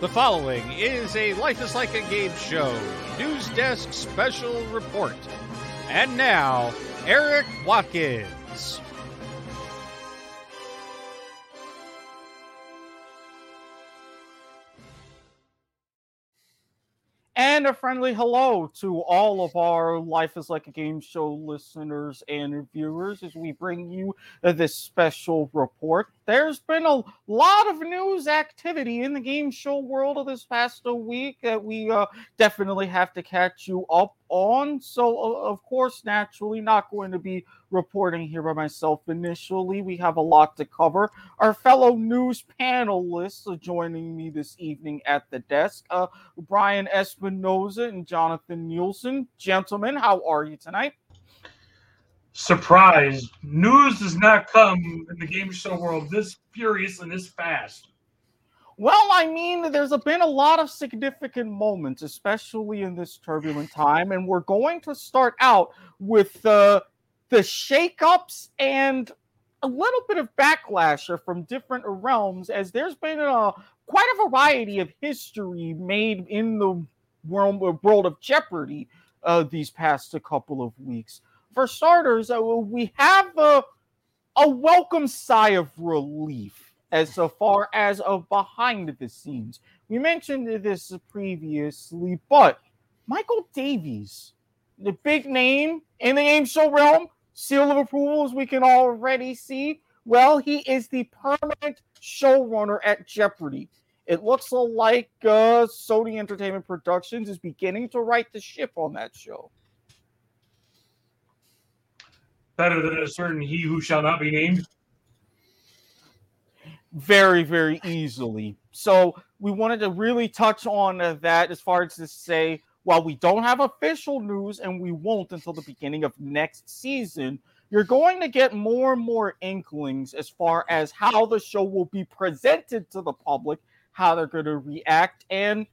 The following is a Life is Like a Game Show News Desk Special Report. And now, Eric Watkins. And a friendly hello to all of our Life is Like a Game Show listeners and viewers as we bring you this special report. There's been a lot of news activity in the game show world of this past week that we definitely have to catch you up on. So, of course, naturally, not going to be reporting here by myself initially. We have a lot to cover. Our fellow news panelists are joining me this evening at the desk. Brian Espinoza and Jonathan Nielsen. Gentlemen, how are you tonight? Surprise. News does not come in the game show world this furious and this fast. Well, I mean, there's been a lot of significant moments, especially in this turbulent time. And we're going to start out with the shakeups and a little bit of backlash from different realms, as there's been quite a variety of history made in the world of Jeopardy these past couple of weeks. For starters, we have a welcome sigh of relief as far as behind the scenes. We mentioned this previously, but Michael Davies, the big name in the game show realm, seal of approval as we can already see. Well, he is the permanent showrunner at Jeopardy. It looks like Sony Entertainment Productions is beginning to right the ship on that show. Better than a certain he who shall not be named. Very, very easily. So we wanted to really touch on that as far as to say, while we don't have official news, and we won't until the beginning of next season, you're going to get more and more inklings as far as how the show will be presented to the public, how they're going to react, and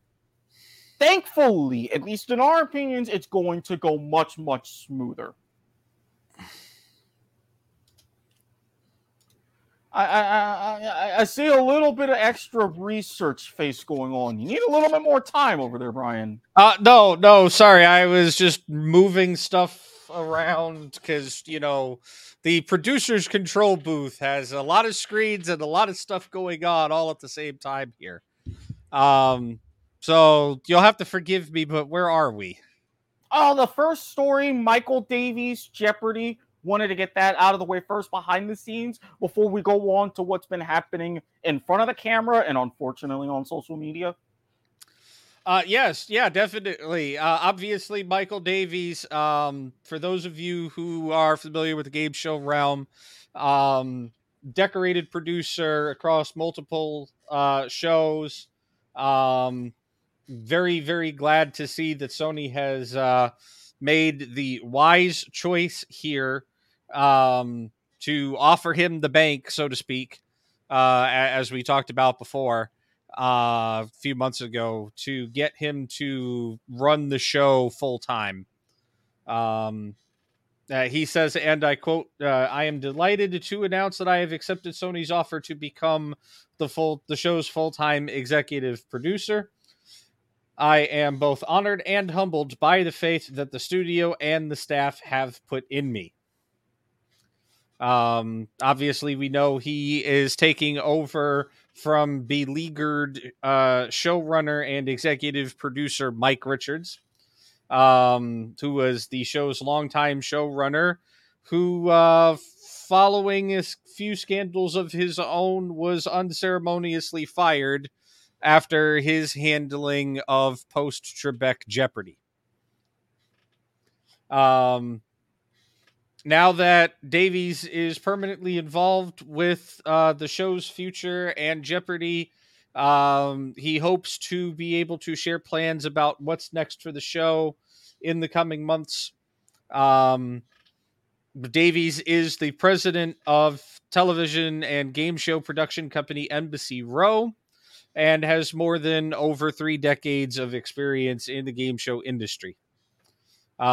thankfully, at least in our opinions, it's going to go much, much smoother. I see a little bit of extra research face going on. You need a little bit more time over there, Brian. No, sorry. I was just moving stuff around because, you know, the producer's control booth has a lot of screens and a lot of stuff going on all at the same time here. So you'll have to forgive me, but where are we? Oh, the first story, Michael Davies, Jeopardy. Wanted to get that out of the way first behind the scenes before we go on to what's been happening in front of the camera and unfortunately on social media. Yes, definitely. Obviously, Michael Davies, for those of you who are familiar with the game show realm, decorated producer across multiple shows. Very, very glad to see that Sony has made the wise choice here. To offer him the bank, so to speak, as we talked about before a few months ago, to get him to run the show full time. He says, and I quote, I am delighted to announce that I have accepted Sony's offer to become the show's full-time executive producer. I am both honored and humbled by the faith that the studio and the staff have put in me. Obviously, we know he is taking over from beleaguered showrunner and executive producer Mike Richards, who was the show's longtime showrunner, who, following a few scandals of his own, was unceremoniously fired after his handling of post-Trebek Jeopardy. Now that Davies is permanently involved with the show's future and Jeopardy, he hopes to be able to share plans about what's next for the show in the coming months. Davies is the president of television and game show production company NBC Row and has more than over 3 decades of experience in the game show industry. So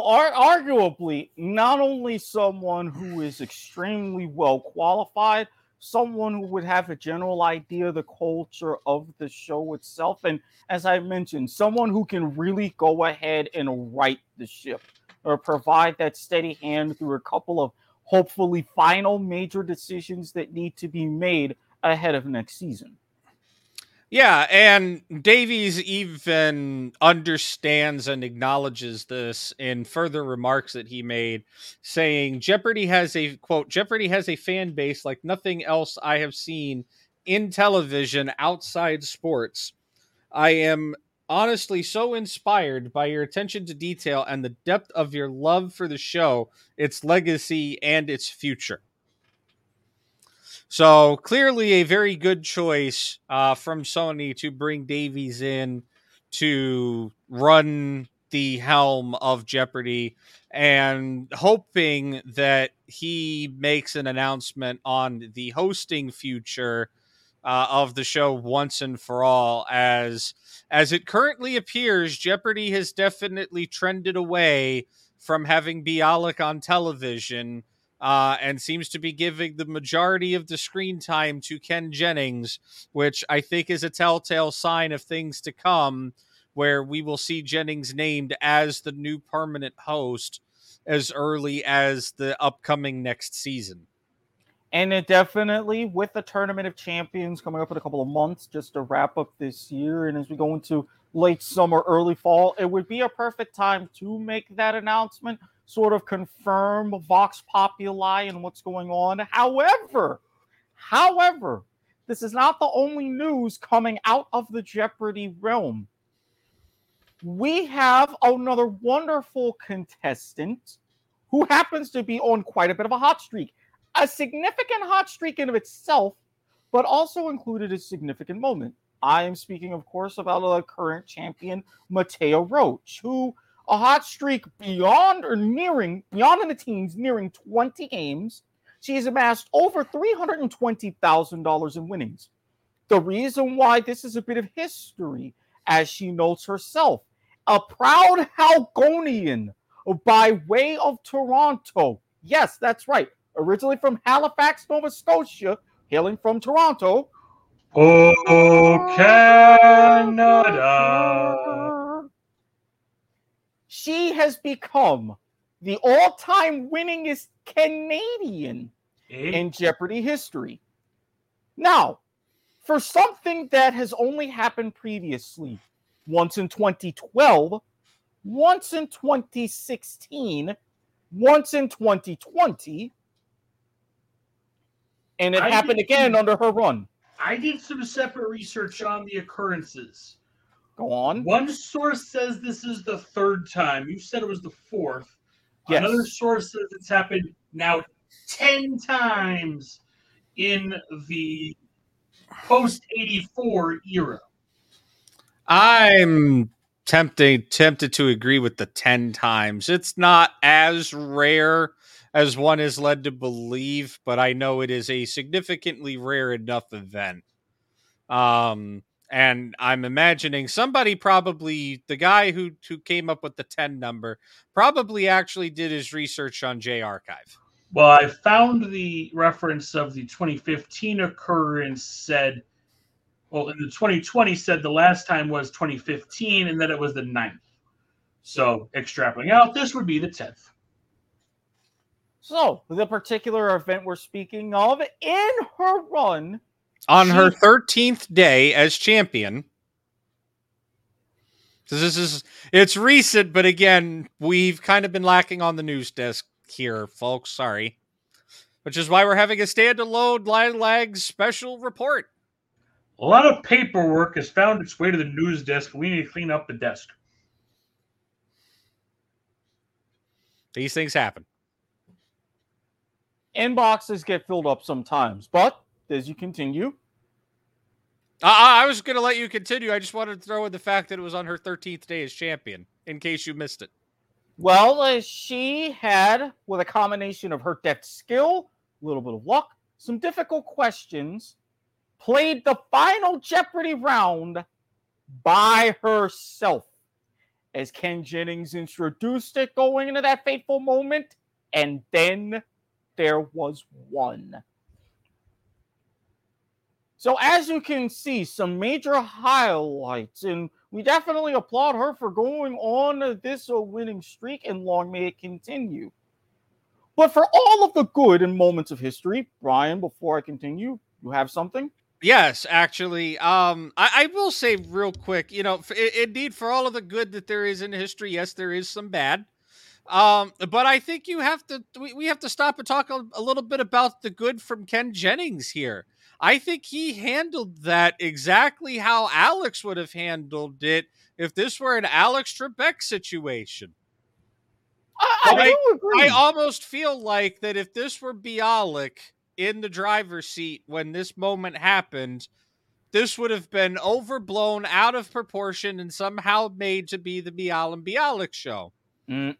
arguably, not only someone who is extremely well qualified, someone who would have a general idea of the culture of the show itself, and as I mentioned, someone who can really go ahead and right the ship or provide that steady hand through a couple of hopefully final major decisions that need to be made ahead of next season. Yeah, and Davies even understands and acknowledges this in further remarks that he made, saying Jeopardy has a, quote, Jeopardy has a fan base like nothing else I have seen in television outside sports. I am honestly so inspired by your attention to detail and the depth of your love for the show, its legacy, and its future. So clearly a very good choice from Sony to bring Davies in to run the helm of Jeopardy, and hoping that he makes an announcement on the hosting future of the show once and for all. As it currently appears, Jeopardy has definitely trended away from having Bialik on television, and seems to be giving the majority of the screen time to Ken Jennings, which I think is a telltale sign of things to come, where we will see Jennings named as the new permanent host as early as the upcoming next season. And it definitely, with the Tournament of Champions coming up in a couple of months, just to wrap up this year, and as we go into late summer, early fall, it would be a perfect time to make that announcement, sort of confirm vox populi and what's going on. However, this is not the only news coming out of the Jeopardy realm. We have another wonderful contestant who happens to be on quite a bit of a hot streak, a significant hot streak in of itself, but also included a significant moment. I am speaking, of course, about the current champion, Mattea Roach, who a hot streak beyond in the teens, nearing 20 games. She has amassed over $320,000 in winnings. The reason why this is a bit of history, as she notes herself, a proud Halgonian by way of Toronto. Yes, that's right. Originally from Halifax, Nova Scotia, hailing from Toronto. Oh, Canada. She has become the all-time winningest Canadian in Jeopardy history. Now, for something that has only happened previously, once in 2012, once in 2016, once in 2020, and it happened again under her run. I did some separate research on the occurrences. Go on. One source says this is the third time. You said it was the fourth. Yes. Another source says it's happened now 10 times in the post-'84 era. I'm tempted to agree with the 10 times. It's not as rare as one is led to believe, but I know it is a significantly rare enough event. And I'm imagining somebody probably, the guy who came up with the 10 number, probably actually did his research on JArchive. Well, I found the reference of the 2015 occurrence said Well, in the 2020 said the last time was 2015 and that it was the 9th. So extrapolating out, this would be the 10th. So the particular event we're speaking of, in her run, on her 13th day as champion. This is, it's recent, but again, we've kind of been lacking on the news desk here, folks. Sorry. Which is why we're having a stand-alone lag special report. A lot of paperwork has found its way to the news desk. We need to clean up the desk. These things happen. Inboxes get filled up sometimes, but as you continue. I was going to let you continue. I just wanted to throw in the fact that it was on her 13th day as champion, in case you missed it. Well, she had, with a combination of her deft skill, a little bit of luck, some difficult questions, played the final Jeopardy round by herself, as Ken Jennings introduced it going into that fateful moment, and then there was one. So as you can see, some major highlights, and we definitely applaud her for going on this winning streak, and long may it continue. But for all of the good and moments of history, Brian, before I continue, you have something? Yes, actually. I will say real quick, you know, indeed, for all of the good that there is in history, yes, there is some bad. But I think you have to, we have to stop and talk a little bit about the good from Ken Jennings here. I think he handled that exactly how Alex would have handled it if this were an Alex Trebek situation. I agree. I almost feel like that if this were Bialik in the driver's seat when this moment happened, this would have been overblown out of proportion and somehow made to be the Bialik show. You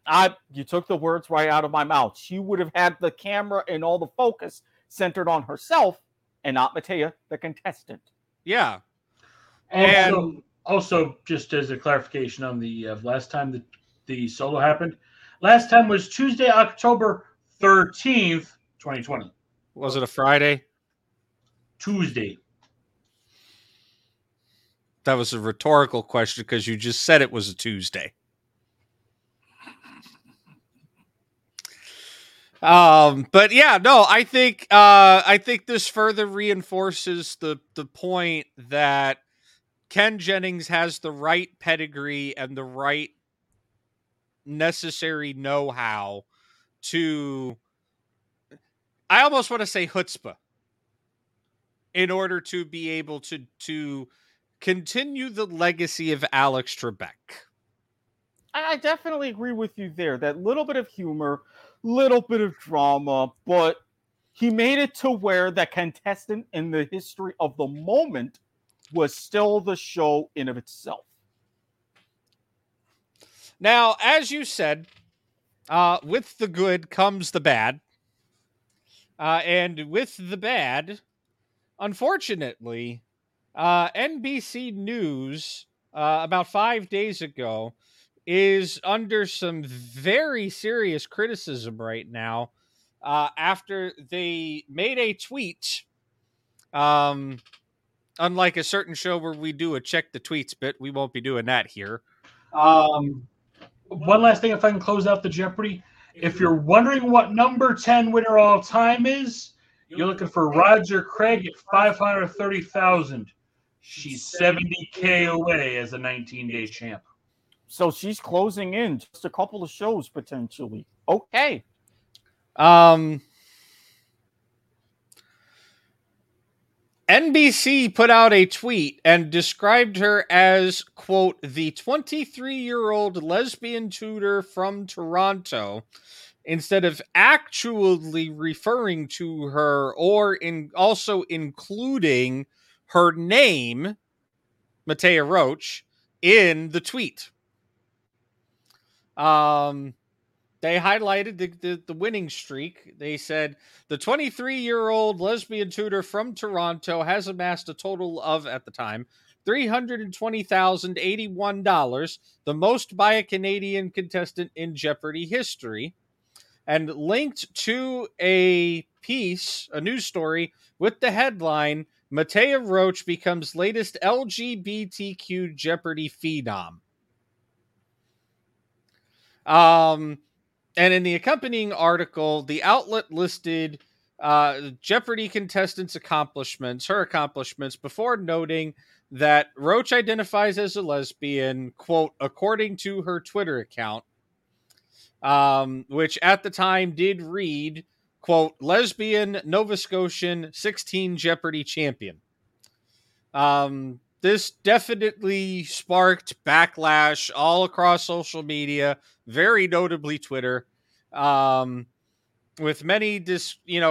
took the words right out of my mouth. She would have had the camera and all the focus centered on herself, and not Mattea, the contestant. Yeah. And also, just as a clarification on the last time that the solo happened, last time was Tuesday, October 13th, 2020. Was it a Friday? Tuesday. That was a rhetorical question because you just said it was a Tuesday. But yeah, no, I think this further reinforces the point that Ken Jennings has the right pedigree and the right necessary know-how to, I almost want to say chutzpah, in order to be able to continue the legacy of Alex Trebek. I definitely agree with you there. That little bit of humor, little bit of drama, but he made it to where the contestant in the history of the moment was still the show in of itself. Now, as you said, with the good comes the bad. And with the bad, unfortunately, NBC News, about 5 days ago, is under some very serious criticism right now after they made a tweet. Unlike a certain show where we do a check the tweets bit, we won't be doing that here. One last thing, if I can close out the Jeopardy. If you're wondering what number 10 winner all time is, you're looking for Roger Craig at 530,000. She's 70K away as a 19-day champ. So she's closing in just a couple of shows, potentially. Okay. NBC put out a tweet and described her as, quote, the 23-year-old lesbian tutor from Toronto, instead of actually referring to her or in also including her name, Mattea Roach, in the tweet. They highlighted the winning streak. They said the 23-year-old lesbian tutor from Toronto has amassed a total of, at the time, $320,081, the most by a Canadian contestant in Jeopardy history, and linked to a piece, a news story with the headline Mattea Roach becomes latest LGBTQ Jeopardy phenom. And in the accompanying article, the outlet listed Jeopardy contestants' accomplishments, her accomplishments, before noting that Roach identifies as a lesbian, quote, according to her Twitter account, which at the time did read, quote, lesbian Nova Scotian 16 Jeopardy champion. This definitely sparked backlash all across social media, very notably Twitter, with many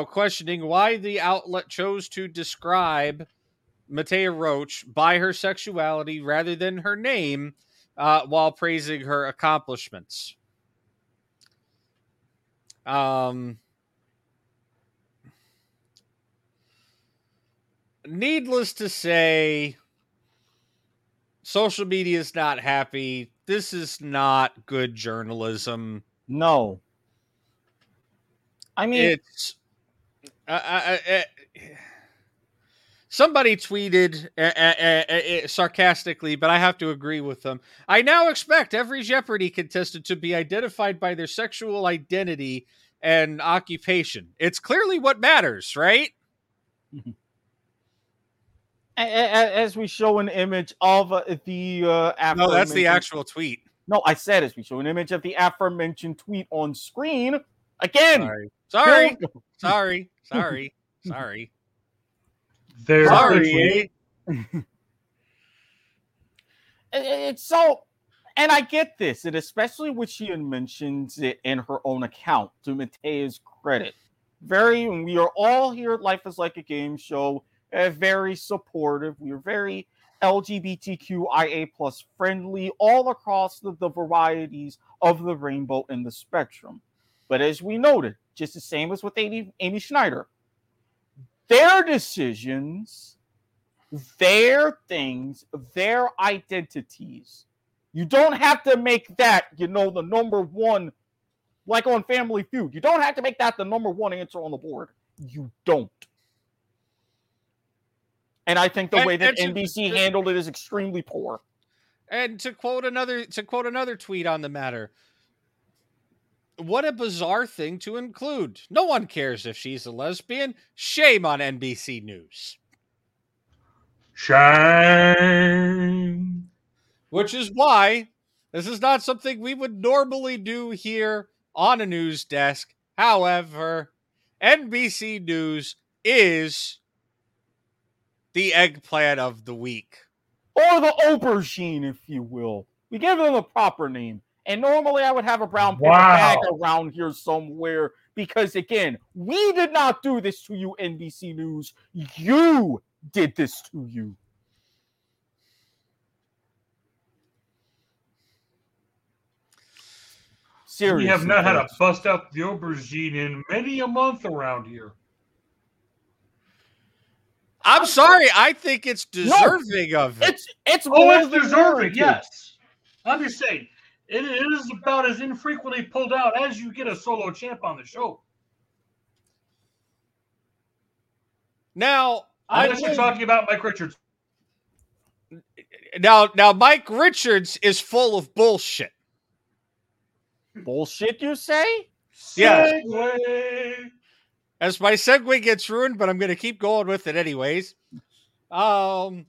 questioning why the outlet chose to describe Mattea Roach by her sexuality rather than her name, while praising her accomplishments. Needless to say, social media is not happy. This is not good journalism. No. I mean, it's somebody tweeted sarcastically, but I have to agree with them. I now expect every Jeopardy contestant to be identified by their sexual identity and occupation. It's clearly what matters, right? As we show an image of the no, that's the actual tweet. No, I said as we show an image of the aforementioned tweet on screen. Again, sorry. There's sorry. It's so, and I get this, and especially when she mentions it in her own account, to Mattea's credit. We are all here at Life is Like a Game Show. Very supportive. We are very LGBTQIA plus friendly all across the varieties of the rainbow and the spectrum. But as we noted, just the same as with Amy Schneider, their decisions, their things, their identities, you don't have to make that, the number one, like on Family Feud. You don't have to make that the number one answer on the board. You don't. And I think the way that NBC handled it is extremely poor. And to quote another tweet on the matter, what a bizarre thing to include. No one cares if she's a lesbian. Shame on NBC News. Shame. Which is why this is not something we would normally do here on a news desk. However, NBC News is the eggplant of the week. Or the aubergine, if you will. We give them a proper name. And normally I would have a brown paper bag around here somewhere. Because, again, we did not do this to you, NBC News. You did this to you. Seriously. We have not had to bust out the aubergine in many a month around here. I'm sorry. I think it's deserving of it. It's it's deserving. Yes, I'm just saying it is about as infrequently pulled out as you get a solo champ on the show. Now, you're talking about Mike Richards. Now Mike Richards is full of bullshit. Bullshit, you say? Yes. Yeah. As my segue gets ruined, but I'm going to keep going with it anyways. Mike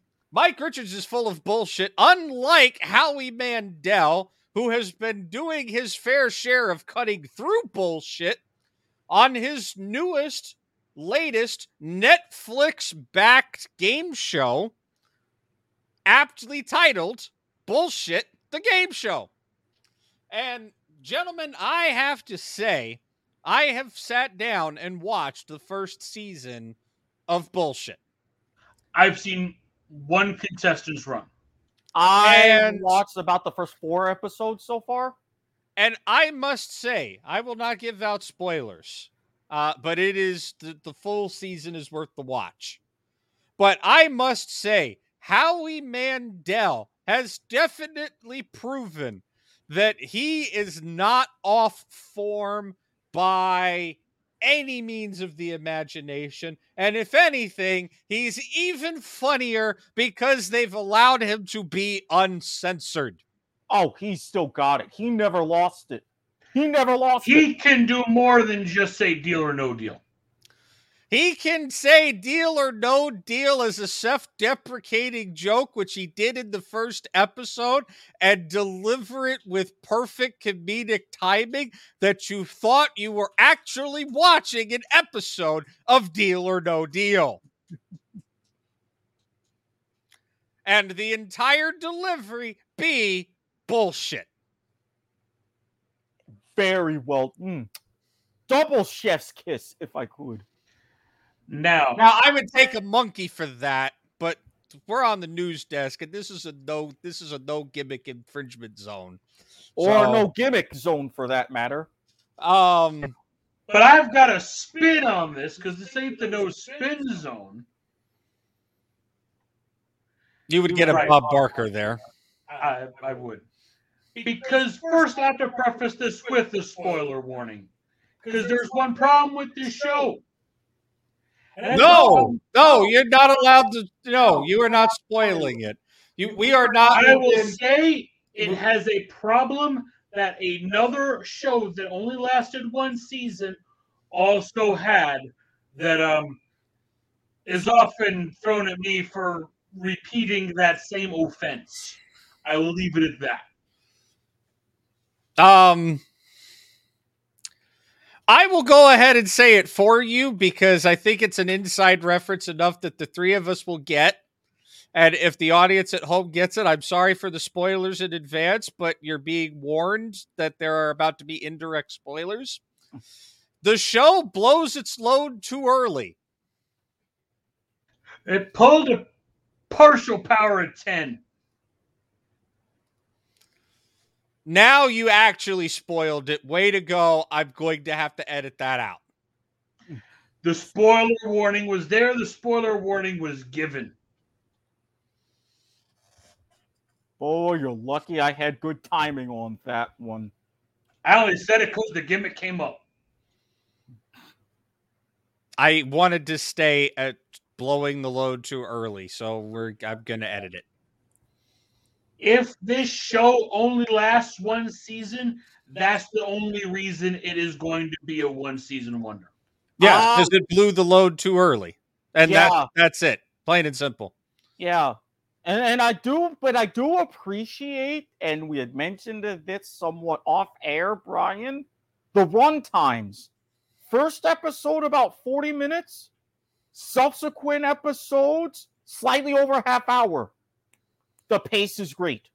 Richards is full of bullshit, unlike Howie Mandel, who has been doing his fair share of cutting through bullshit on his latest Netflix-backed game show, aptly titled Bullshit the Game Show. And, gentlemen, I have to say, I have sat down and watched the first season of Bullshit. I've seen one contestant's run. I watched about the first 4 episodes so far. And I must say, I will not give out spoilers, but it is the full season is worth the watch. But I must say, Howie Mandel has definitely proven that he is not off form by any means of the imagination. And if anything, he's even funnier because they've allowed him to be uncensored. Oh, he's still got it. He never lost it. He can do more than just say deal or no deal. He can say deal or no deal as a self-deprecating joke, which he did in the first episode, and deliver it with perfect comedic timing that you thought you were actually watching an episode of Deal or No Deal. And the entire delivery be bullshit. Very well. Double chef's kiss, if I could. Now I would take a monkey for that, but we're on the news desk, and this is a no gimmick infringement zone, or no gimmick zone for that matter. But I've got a spin on this because this ain't the no spin zone. You would get a Bob Barker there. I would, because first I have to preface this with a spoiler warning, because there's one problem with this show. No, you're not allowed to. No, you are not spoiling it. We are not. I will say it has a problem that another show that only lasted one season also had that is often thrown at me for repeating that same offense. I will leave it at that. I will go ahead and say it for you because I think it's an inside reference enough that the three of us will get. And if the audience at home gets it, I'm sorry for the spoilers in advance, but you're being warned that there are about to be indirect spoilers. The show blows its load too early. It pulled a partial power of 10. Now you actually spoiled it. Way to go. I'm going to have to edit that out. The spoiler warning was there. The spoiler warning was given. Oh, you're lucky I had good timing on that one. I only said it because the gimmick came up. I wanted to stay at blowing the load too early, so I'm going to edit it. If this show only lasts one season, that's the only reason it is going to be a one-season wonder. Yeah, because it blew the load too early. And that's it. Plain and simple. Yeah. And I do appreciate, and we had mentioned this somewhat off-air, Brian, the run times. First episode, about 40 minutes. Subsequent episodes, slightly over half hour. The pace is great.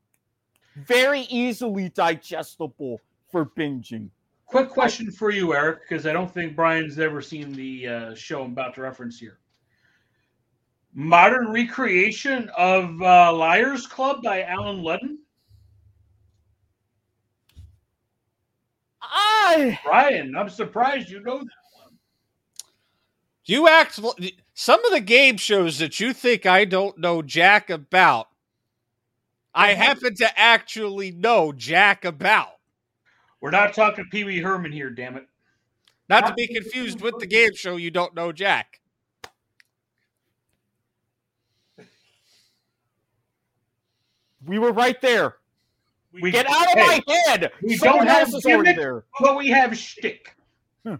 Very easily digestible for binging. Quick question for you, Eric, because I don't think Brian's ever seen the show I'm about to reference here. Modern recreation of Liars Club by Alan Ludden? Brian, I'm surprised you know that one. You act... Some of the game shows that you think I don't know jack about, I happen to actually know jack about. We're not talking Pee Wee Herman here, damn it. Not to be confused with the game show you don't know jack. We were right there. Get out of my head. We don't have gimmick, there. But we have shtick. Huh.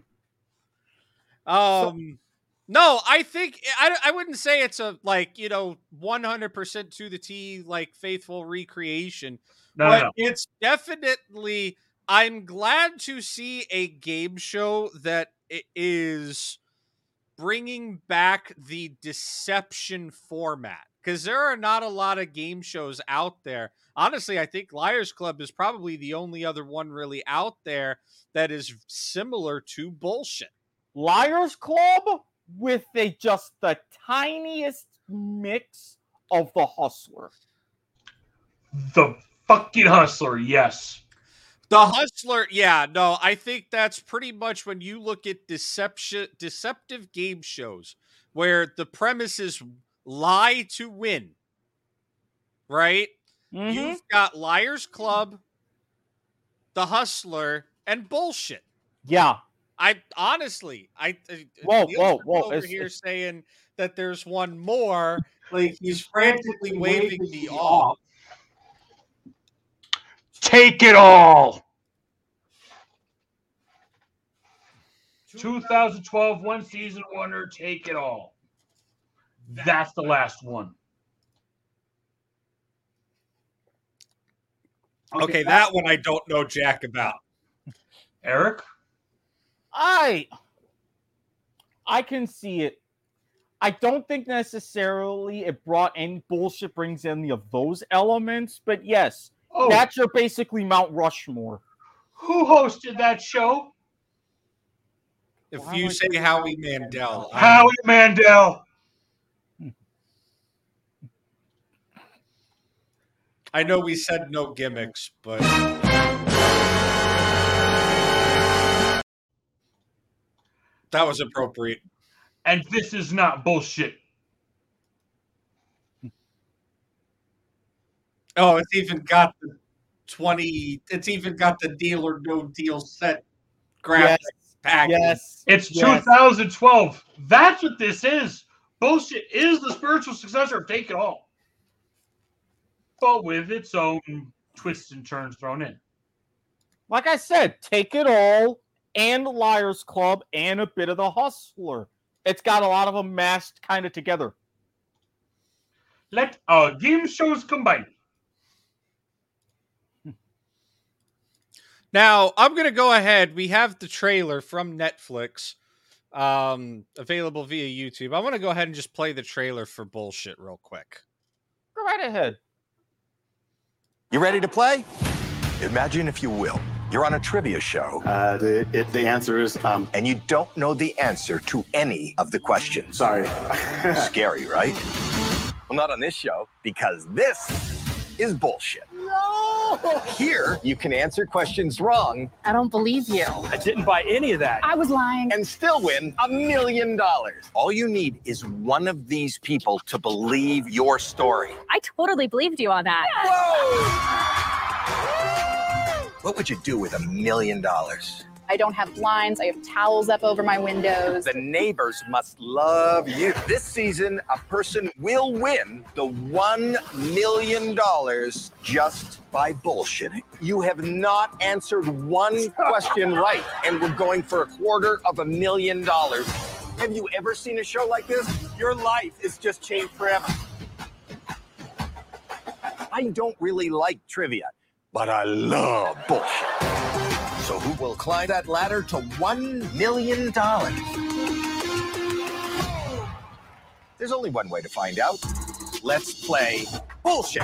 No, I think I wouldn't say it's a 100% to the T faithful recreation, but it's definitely. I'm glad to see a game show that is bringing back the deception format because there are not a lot of game shows out there. Honestly, I think Liars Club is probably the only other one really out there that is similar to bullshit. Liars Club? With just the tiniest mix of The Hustler. The fucking Hustler, yes. The Hustler, yeah, no, I think that's pretty much when you look at deceptive game shows where the premise is lie to win, right? Mm-hmm. You've got Liars Club, The Hustler, and bullshit. Yeah. Whoa! Over here saying that there's one more. Like he's frantically waving me off. Take it all. 2012 one season winner. Take it all. That's the last one. Okay, that one I don't know jack about. Eric? I can see it. I don't think necessarily it brought any bullshit brings any of those elements, but yes, that's your basically Mount Rushmore. Who hosted that show? If you say Howie Mandel. Howie Mandel. I know we said no gimmicks, but... That was appropriate. And this is not bullshit. Oh, it's even got the it's even got the Deal or No Deal set graphics package. Yes. It's 2012. That's what this is. Bullshit is the spiritual successor of Take It All, but with its own twists and turns thrown in. Like I said, Take It All and Liars Club and a bit of The Hustler. It's got a lot of them mashed kind of together. Let our game shows combine. Now, I'm going to go ahead. We have the trailer from Netflix available via YouTube. I want to go ahead and just play the trailer for Bullshit real quick. Go right ahead. You ready to play? Imagine, if you will, you're on a trivia show. The answer is... And you don't know the answer to any of the questions. Sorry. Scary, right? Well, not on this show, because this is bullshit. No! Here, you can answer questions wrong. I don't believe you. I didn't buy any of that. I was lying. And still win $1 million. All you need is one of these people to believe your story. I totally believed you on that. Yes. Whoa! What would you do with $1 million? I don't have blinds. I have towels up over my windows. The neighbors must love you. This season, a person will win the $1 million just by bullshitting. You have not answered one question right, and we're going for $250,000. Have you ever seen a show like this? Your life is just changed forever. I don't really like trivia, but I love bullshit. So who will climb that ladder to $1 million? There's only one way to find out. Let's play Bullshit.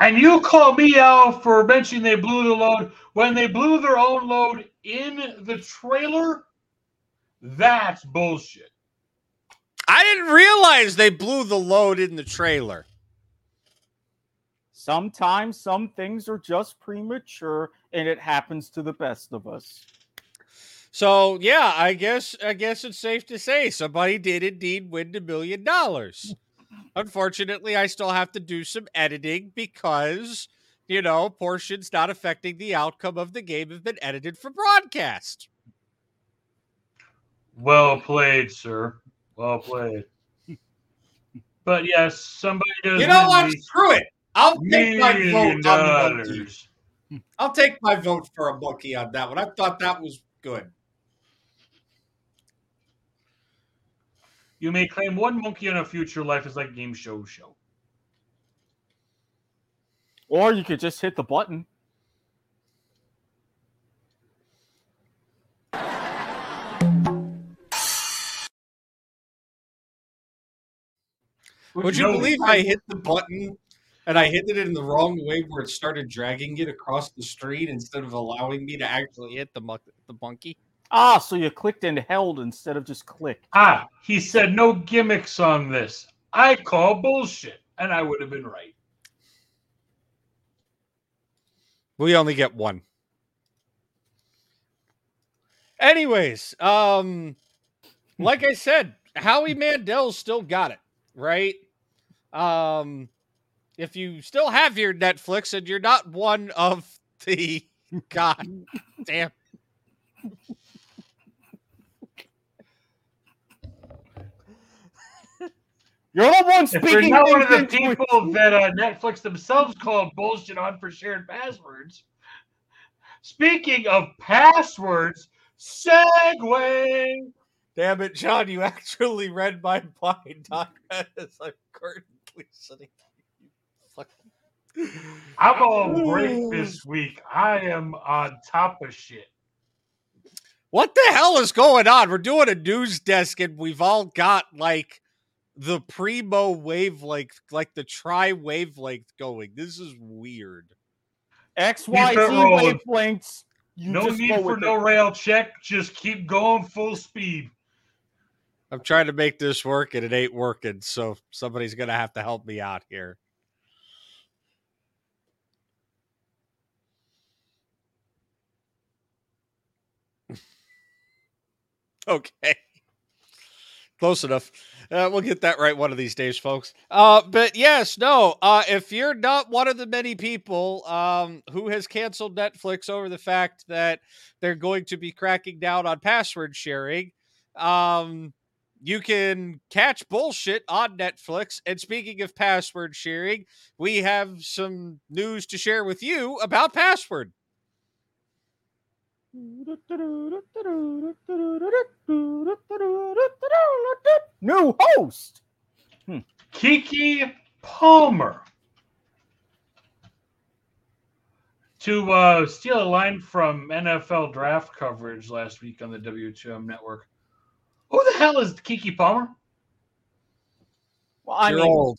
And you call me out for mentioning they blew the load. When they blew their own load in the trailer, that's bullshit. I didn't realize they blew the load in the trailer. Sometimes some things are just premature, and it happens to the best of us. So, yeah, I guess it's safe to say somebody did indeed win $1 million. Unfortunately, I still have to do some editing because, you know, portions not affecting the outcome of the game have been edited for broadcast. Well played, sir. Well played. But, yes, somebody does. You know what? Screw it. I'll take my vote on the monkey. I'll take my vote for a monkey on that one. I thought that was good. You may claim one monkey on a future Life is Like a Game Show. Or you could just hit the button. Would you believe I hit the button? And I hit it in the wrong way where it started dragging it across the street instead of allowing me to actually hit the monkey. Ah, so you clicked and held instead of just clicked. Ah, he said no gimmicks on this. I call bullshit, and I would have been right. We only get one. Anyways, like I said, Howie Mandel still got it, right? If you still have your Netflix and you're not one of the God damn. You're the one speaking. If you're not one of the people that Netflix themselves called bullshit on for sharing passwords. Speaking of passwords, segue. Damn it, John, you actually read my mind as I'm currently sitting. I'm on break this week. I am on top of shit. What the hell is going on? We're doing a news desk and we've all got like the primo wavelength, like the tri wavelength going. This is weird. XYZ wavelengths. No need for no rail check. Just keep going full speed. I'm trying to make this work and it ain't working. So somebody's going to have to help me out here. Okay. Close enough. We'll get that right one of these days, folks. But yes, no, if you're not one of the many people who has canceled Netflix over the fact that they're going to be cracking down on password sharing, you can catch bullshit on Netflix. And speaking of password sharing, we have some news to share with you about Password. New host Kiki Palmer. To steal a line from NFL draft coverage last week on the W2M Network, who the hell is Kiki Palmer? Well, I mean, old.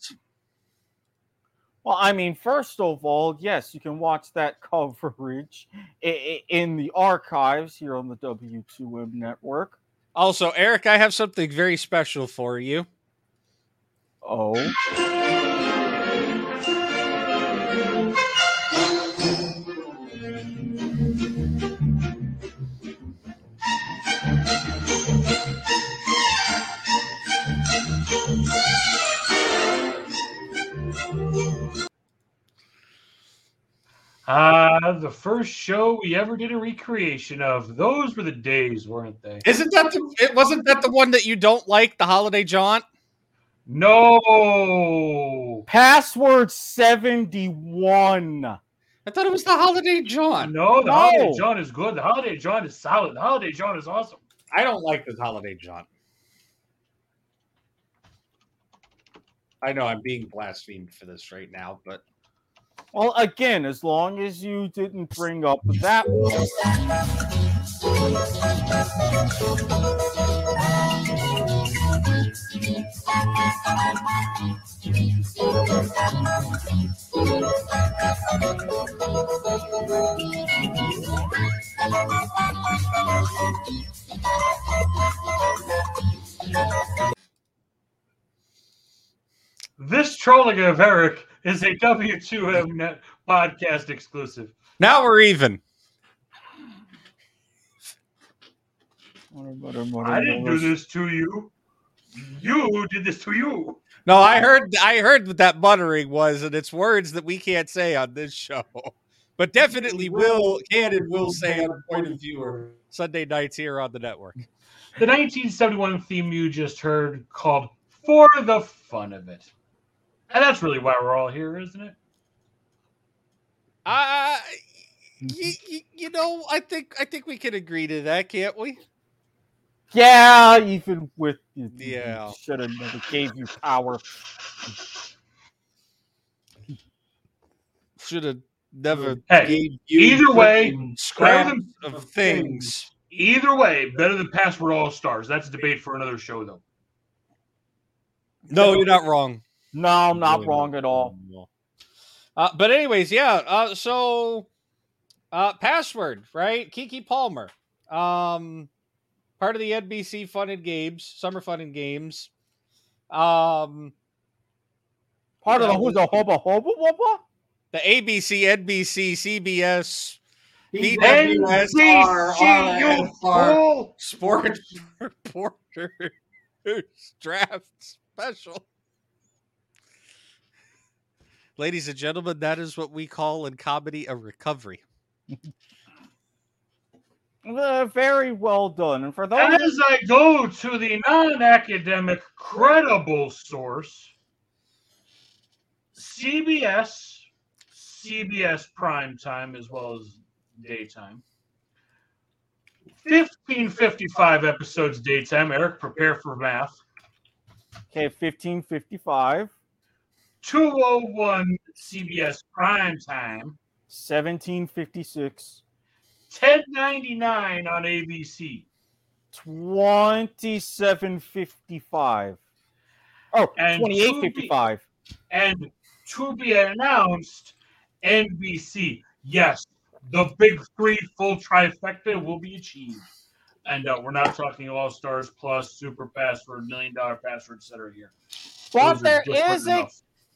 Well, I mean, first of all, yes, you can watch that coverage in the archives here on the W2M Network. Also, Eric, I have something very special for you. Oh. The first show we ever did a recreation of. Those were the days, weren't they? Wasn't that the one that you don't like, the holiday jaunt? No. Password 71. I thought it was the holiday jaunt. No, the holiday jaunt is good. The holiday jaunt is solid. The holiday jaunt is awesome. I don't like this holiday jaunt. I know I'm being blasphemed for this right now, but. Well, again, as long as you didn't bring up that one. This trolling of Eric is a W2M Net podcast exclusive. Now we're even. I didn't do this to you. You did this to you. No, I heard what that muttering was, and it's words that we can't say on this show, but definitely will say on Point of View Sunday nights here on the network. The 1971 theme you just heard called For the Fun of It. And that's really why we're all here, isn't it? You know, I think we can agree to that, can't we? Yeah, even with you. Yeah. Should have never gave you power. Should have never gave you. Either way, scrap of things. Either way, better than Password All-Stars. That's a debate for another show, though. No, you're not wrong. No, I'm not wrong at all. But anyways, yeah. So Password, right? Kiki Palmer. Part of the NBC funded games, summer fun and games. Part of the who's the Hoba Hoba Wubba? The ABC, NBC, CBS, BWSR, Sports Reporter Draft Special. Ladies and gentlemen, that is what we call in comedy a recovery. Very well done. And for those, as I go to the non-academic credible source, CBS primetime as well as daytime. 1555 episodes daytime. Eric, prepare for math. Okay, 1555. 201 CBS primetime. 1756. 1099 on ABC. 2755. Oh, and 2855. And to be announced, NBC. Yes, the big three full trifecta will be achieved. And we're not talking All Stars Plus, Super Password, $1 Million Password, et cetera here.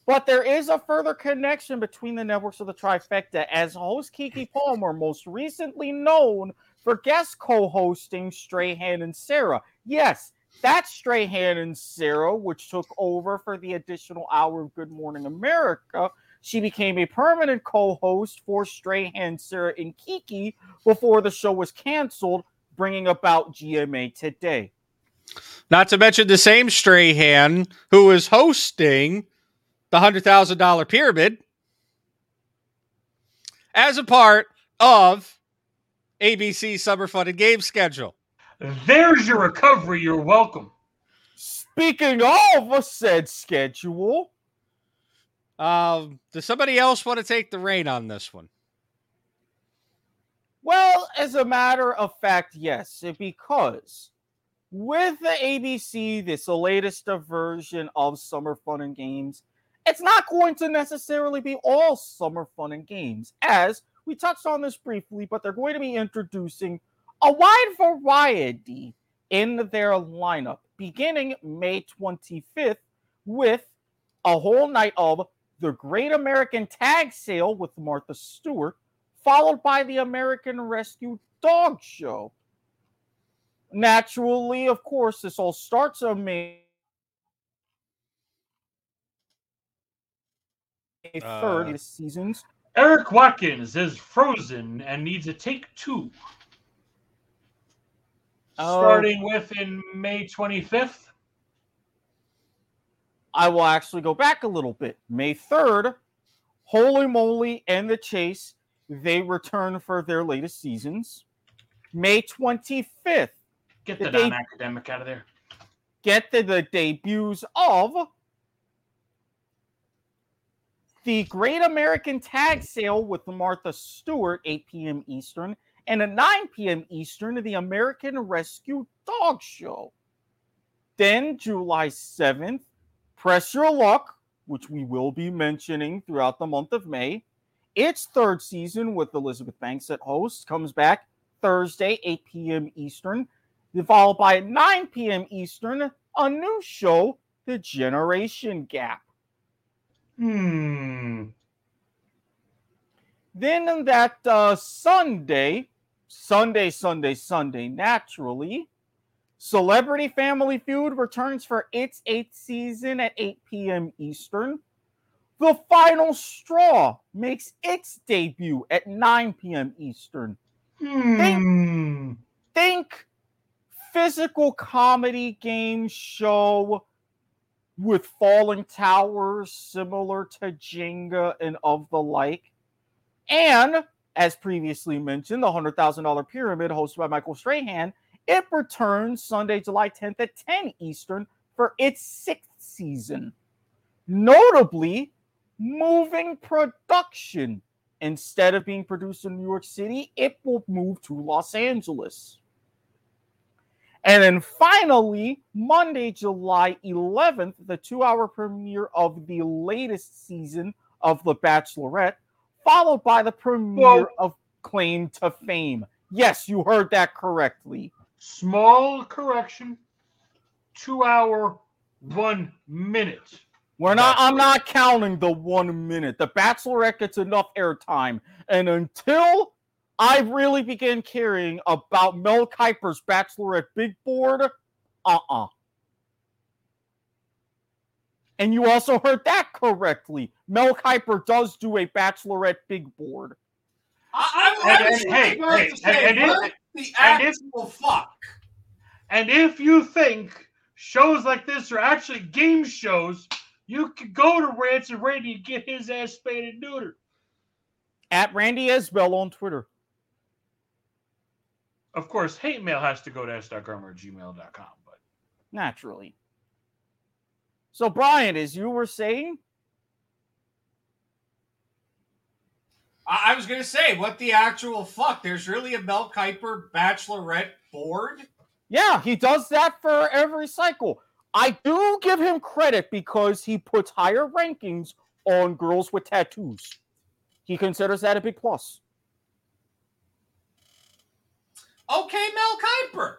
But there is a further connection between the networks of the trifecta, as host Kiki Palmer, most recently known for guest co-hosting Strahan and Sarah. Yes, that's Strahan and Sarah, which took over for the additional hour of Good Morning America. She became a permanent co-host for Strahan, Sarah, and Kiki before the show was canceled, bringing about GMA Today. Not to mention the same Strahan who is hosting The $100,000 Pyramid as a part of ABC Summer Fun and Games schedule. There's your recovery. You're welcome. Speaking of said schedule, does somebody else want to take the reign on this one? Well, as a matter of fact, yes, because with the ABC, this latest version of Summer Fun and Games, it's not going to necessarily be all Summer Fun and Games, as we touched on this briefly, but they're going to be introducing a wide variety in their lineup, beginning May 25th with a whole night of The Great American Tag Sale with Martha Stewart, followed by the American Rescue Dog Show. Naturally, of course, this all starts on May 30th seasons. Eric Watkins is frozen and needs a take two. Starting within May 25th. I will actually go back a little bit. May 3rd, Holy Moly and The Chase, they return for their latest seasons. May 25th. Get the non-academic out of there. Get the debuts of The Great American Tag Sale with Martha Stewart, 8 p.m. Eastern, and at 9 p.m. Eastern, the American Rescue Dog Show. Then July 7th, Press Your Luck, which we will be mentioning throughout the month of May. Its third season with Elizabeth Banks at host comes back Thursday, 8 p.m. Eastern, followed by 9 p.m. Eastern, a new show, The Generation Gap. Then on that Sunday, naturally, Celebrity Family Feud returns for its 8th season at 8 p.m. Eastern. The Final Straw makes its debut at 9 p.m. Eastern. Think physical comedy game show with falling towers similar to Jenga and of the like. And, as previously mentioned, the $100,000 Pyramid, hosted by Michael Strahan, it returns Sunday, July 10th at 10 Eastern for its 6th season. Notably, moving production. Instead of being produced in New York City, it will move to Los Angeles. And then finally, Monday, July 11th, the 2-hour premiere of the latest season of The Bachelorette, followed by the premiere of Claim to Fame. Yes, you heard that correctly. Small correction. 2 hour, 1 minute. I'm not counting the 1 minute. The Bachelorette gets enough airtime. And until I really begin caring about Mel Kiper's Bachelorette Big Board, And you also heard that correctly. Mel Kiper does do a Bachelorette Big Board. I, I'm, and, I'm and, hey, hey, and, it, the actual fuck. And if you think shows like this are actually game shows, you could go to Rants and Randy and get his ass spayed and neutered. At Randy Esbell on Twitter. Of course, hate mail has to go to s.com or gmail.com. But naturally. So, Brian, as you were saying? I was going to say, what the actual fuck? There's really a Mel Kiper Bachelorette board? Yeah, he does that for every cycle. I do give him credit because he puts higher rankings on girls with tattoos. He considers that a big plus. Okay, Mel Kiper.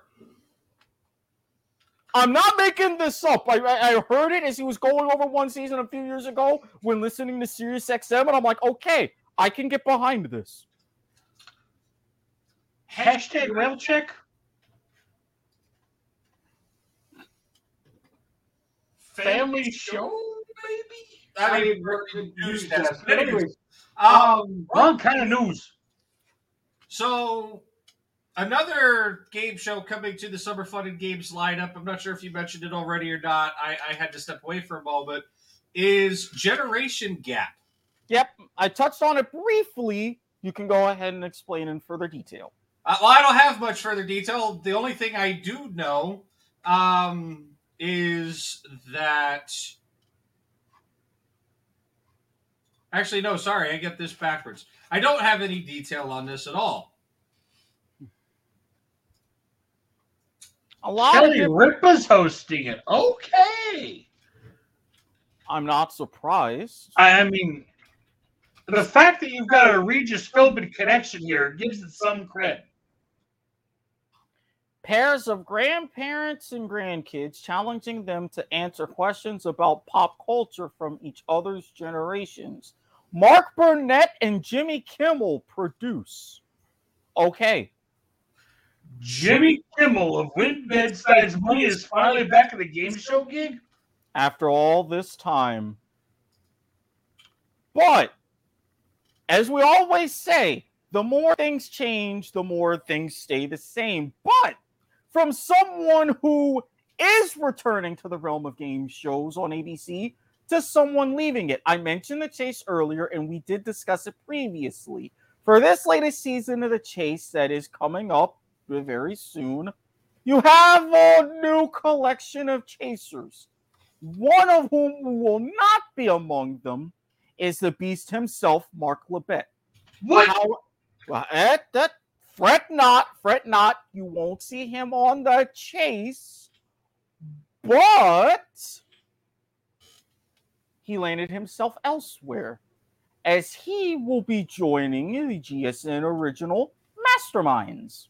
I'm not making this up. I heard it as he was going over one season a few years ago when listening to Sirius XM, and I'm like, okay, I can get behind this. Hashtag rail check. Family show, maybe? I mean, we're news desk. Anyways, wrong kind of news. So, another game show coming to the Summer Fun and Games lineup, I'm not sure if you mentioned it already or not, I had to step away for a moment, is Generation Gap. Yep, I touched on it briefly. You can go ahead and explain in further detail. Well, I don't have much further detail. The only thing I do know, is that actually no, sorry, I get this backwards. I don't have any detail on this at all. A lot Kelly of Ripa's hosting it. Okay, I'm not surprised. I mean, the fact that you've got a Regis Philbin connection here gives it some credit. Pairs of grandparents and grandkids challenging them to answer questions about pop culture from each other's generations. Mark Burnett and Jimmy Kimmel produce. Okay. Jimmy Kimmel of Win Bedside's Money is finally back at the game show gig? After all this time. But, as we always say, the more things change, the more things stay the same. But, from someone who is returning to the realm of game shows on ABC to someone leaving it. I mentioned The Chase earlier, and we did discuss it previously. For this latest season of The Chase that is coming up very soon, you have a new collection of chasers, one of whom will not be among them is the beast himself, Mark Lebet. What? Fret not, you won't see him on The Chase, but he landed himself elsewhere, as he will be joining the GSN original Masterminds.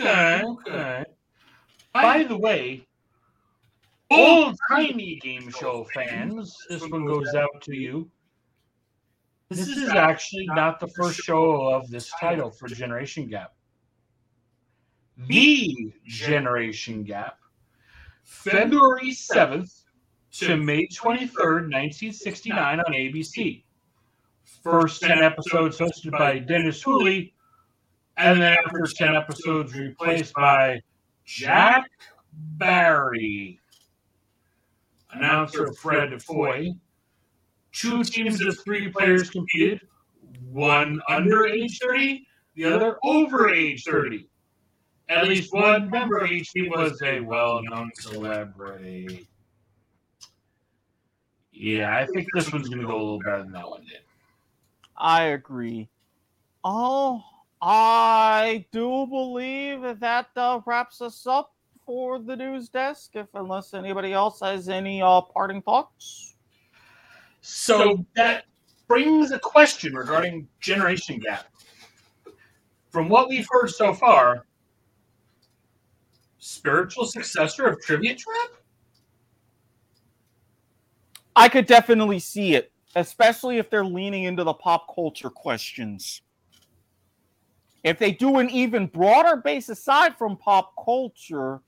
Okay. By the way, old-timey game show fans, this one goes out to you. This is actually not the first show of this title for Generation Gap. The Generation Gap, February 7th to May 23rd, 1969 on ABC. First 10 episodes hosted by Dennis Hooley, and then after 10 episodes replaced by Jack Barry, announcer Fred DeFoy. Two teams of three players competed, one under age 30, the other over age 30. At least one member of each team was a well-known celebrity. Yeah, I think this one's going to go a little better than that one did. I agree. Oh, I do believe that wraps us up for the news desk, unless anybody else has any parting thoughts. So that brings a question regarding Generation Gap. From what we've heard so far, spiritual successor of Trivia Trap? I could definitely see it, especially if they're leaning into the pop culture questions. If they do an even broader base aside from pop culture,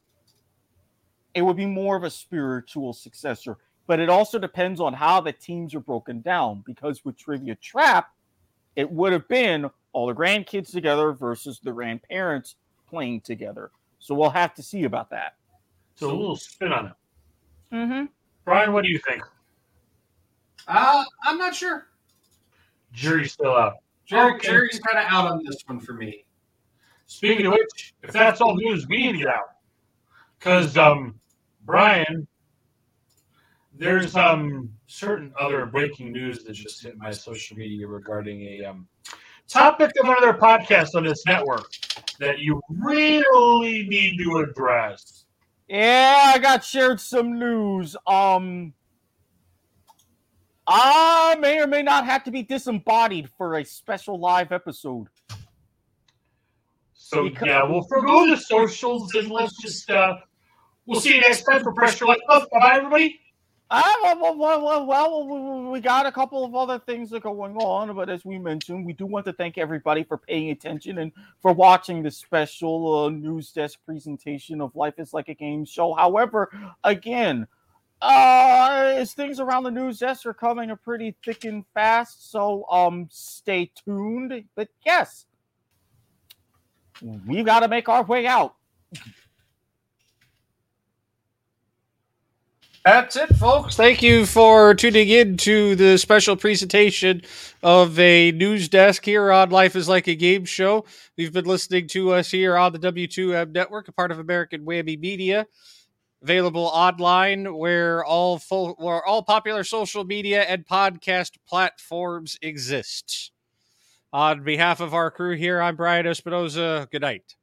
it would be more of a spiritual successor. But it also depends on how the teams are broken down, because with Trivia Trap, it would have been all the grandkids together versus the grandparents playing together. So we'll have to see about that. So a little spin on it. Mm-hmm. Brian, what do you think? I'm not sure. Jury's still out. Jury's kind of out on this one for me. Speaking of which, if that's all news, we need it out. Because, Brian, there's certain other breaking news that just hit my social media regarding a topic of another podcast on this network that you really need to address. Yeah, I got shared some news. I may or may not have to be disembodied for a special live episode. So, yeah, we'll forgo the socials and let's just, we'll see you next time for Pressure Like Love. Bye-bye, everybody. Well, we got a couple of other things that are going on, but as we mentioned, we do want to thank everybody for paying attention and for watching this special news desk presentation of Life is Like a Game Show. However, again, as things around the news desk are coming are pretty thick and fast, so stay tuned. But yes, we've got to make our way out. That's it, folks. Thank you for tuning in to the special presentation of a news desk here on Life is Like a Game Show. You've been listening to us here on the W2M Network, a part of American Whammy Media, available online where all popular social media and podcast platforms exist. On behalf of our crew here, I'm Brian Espinoza. Good night.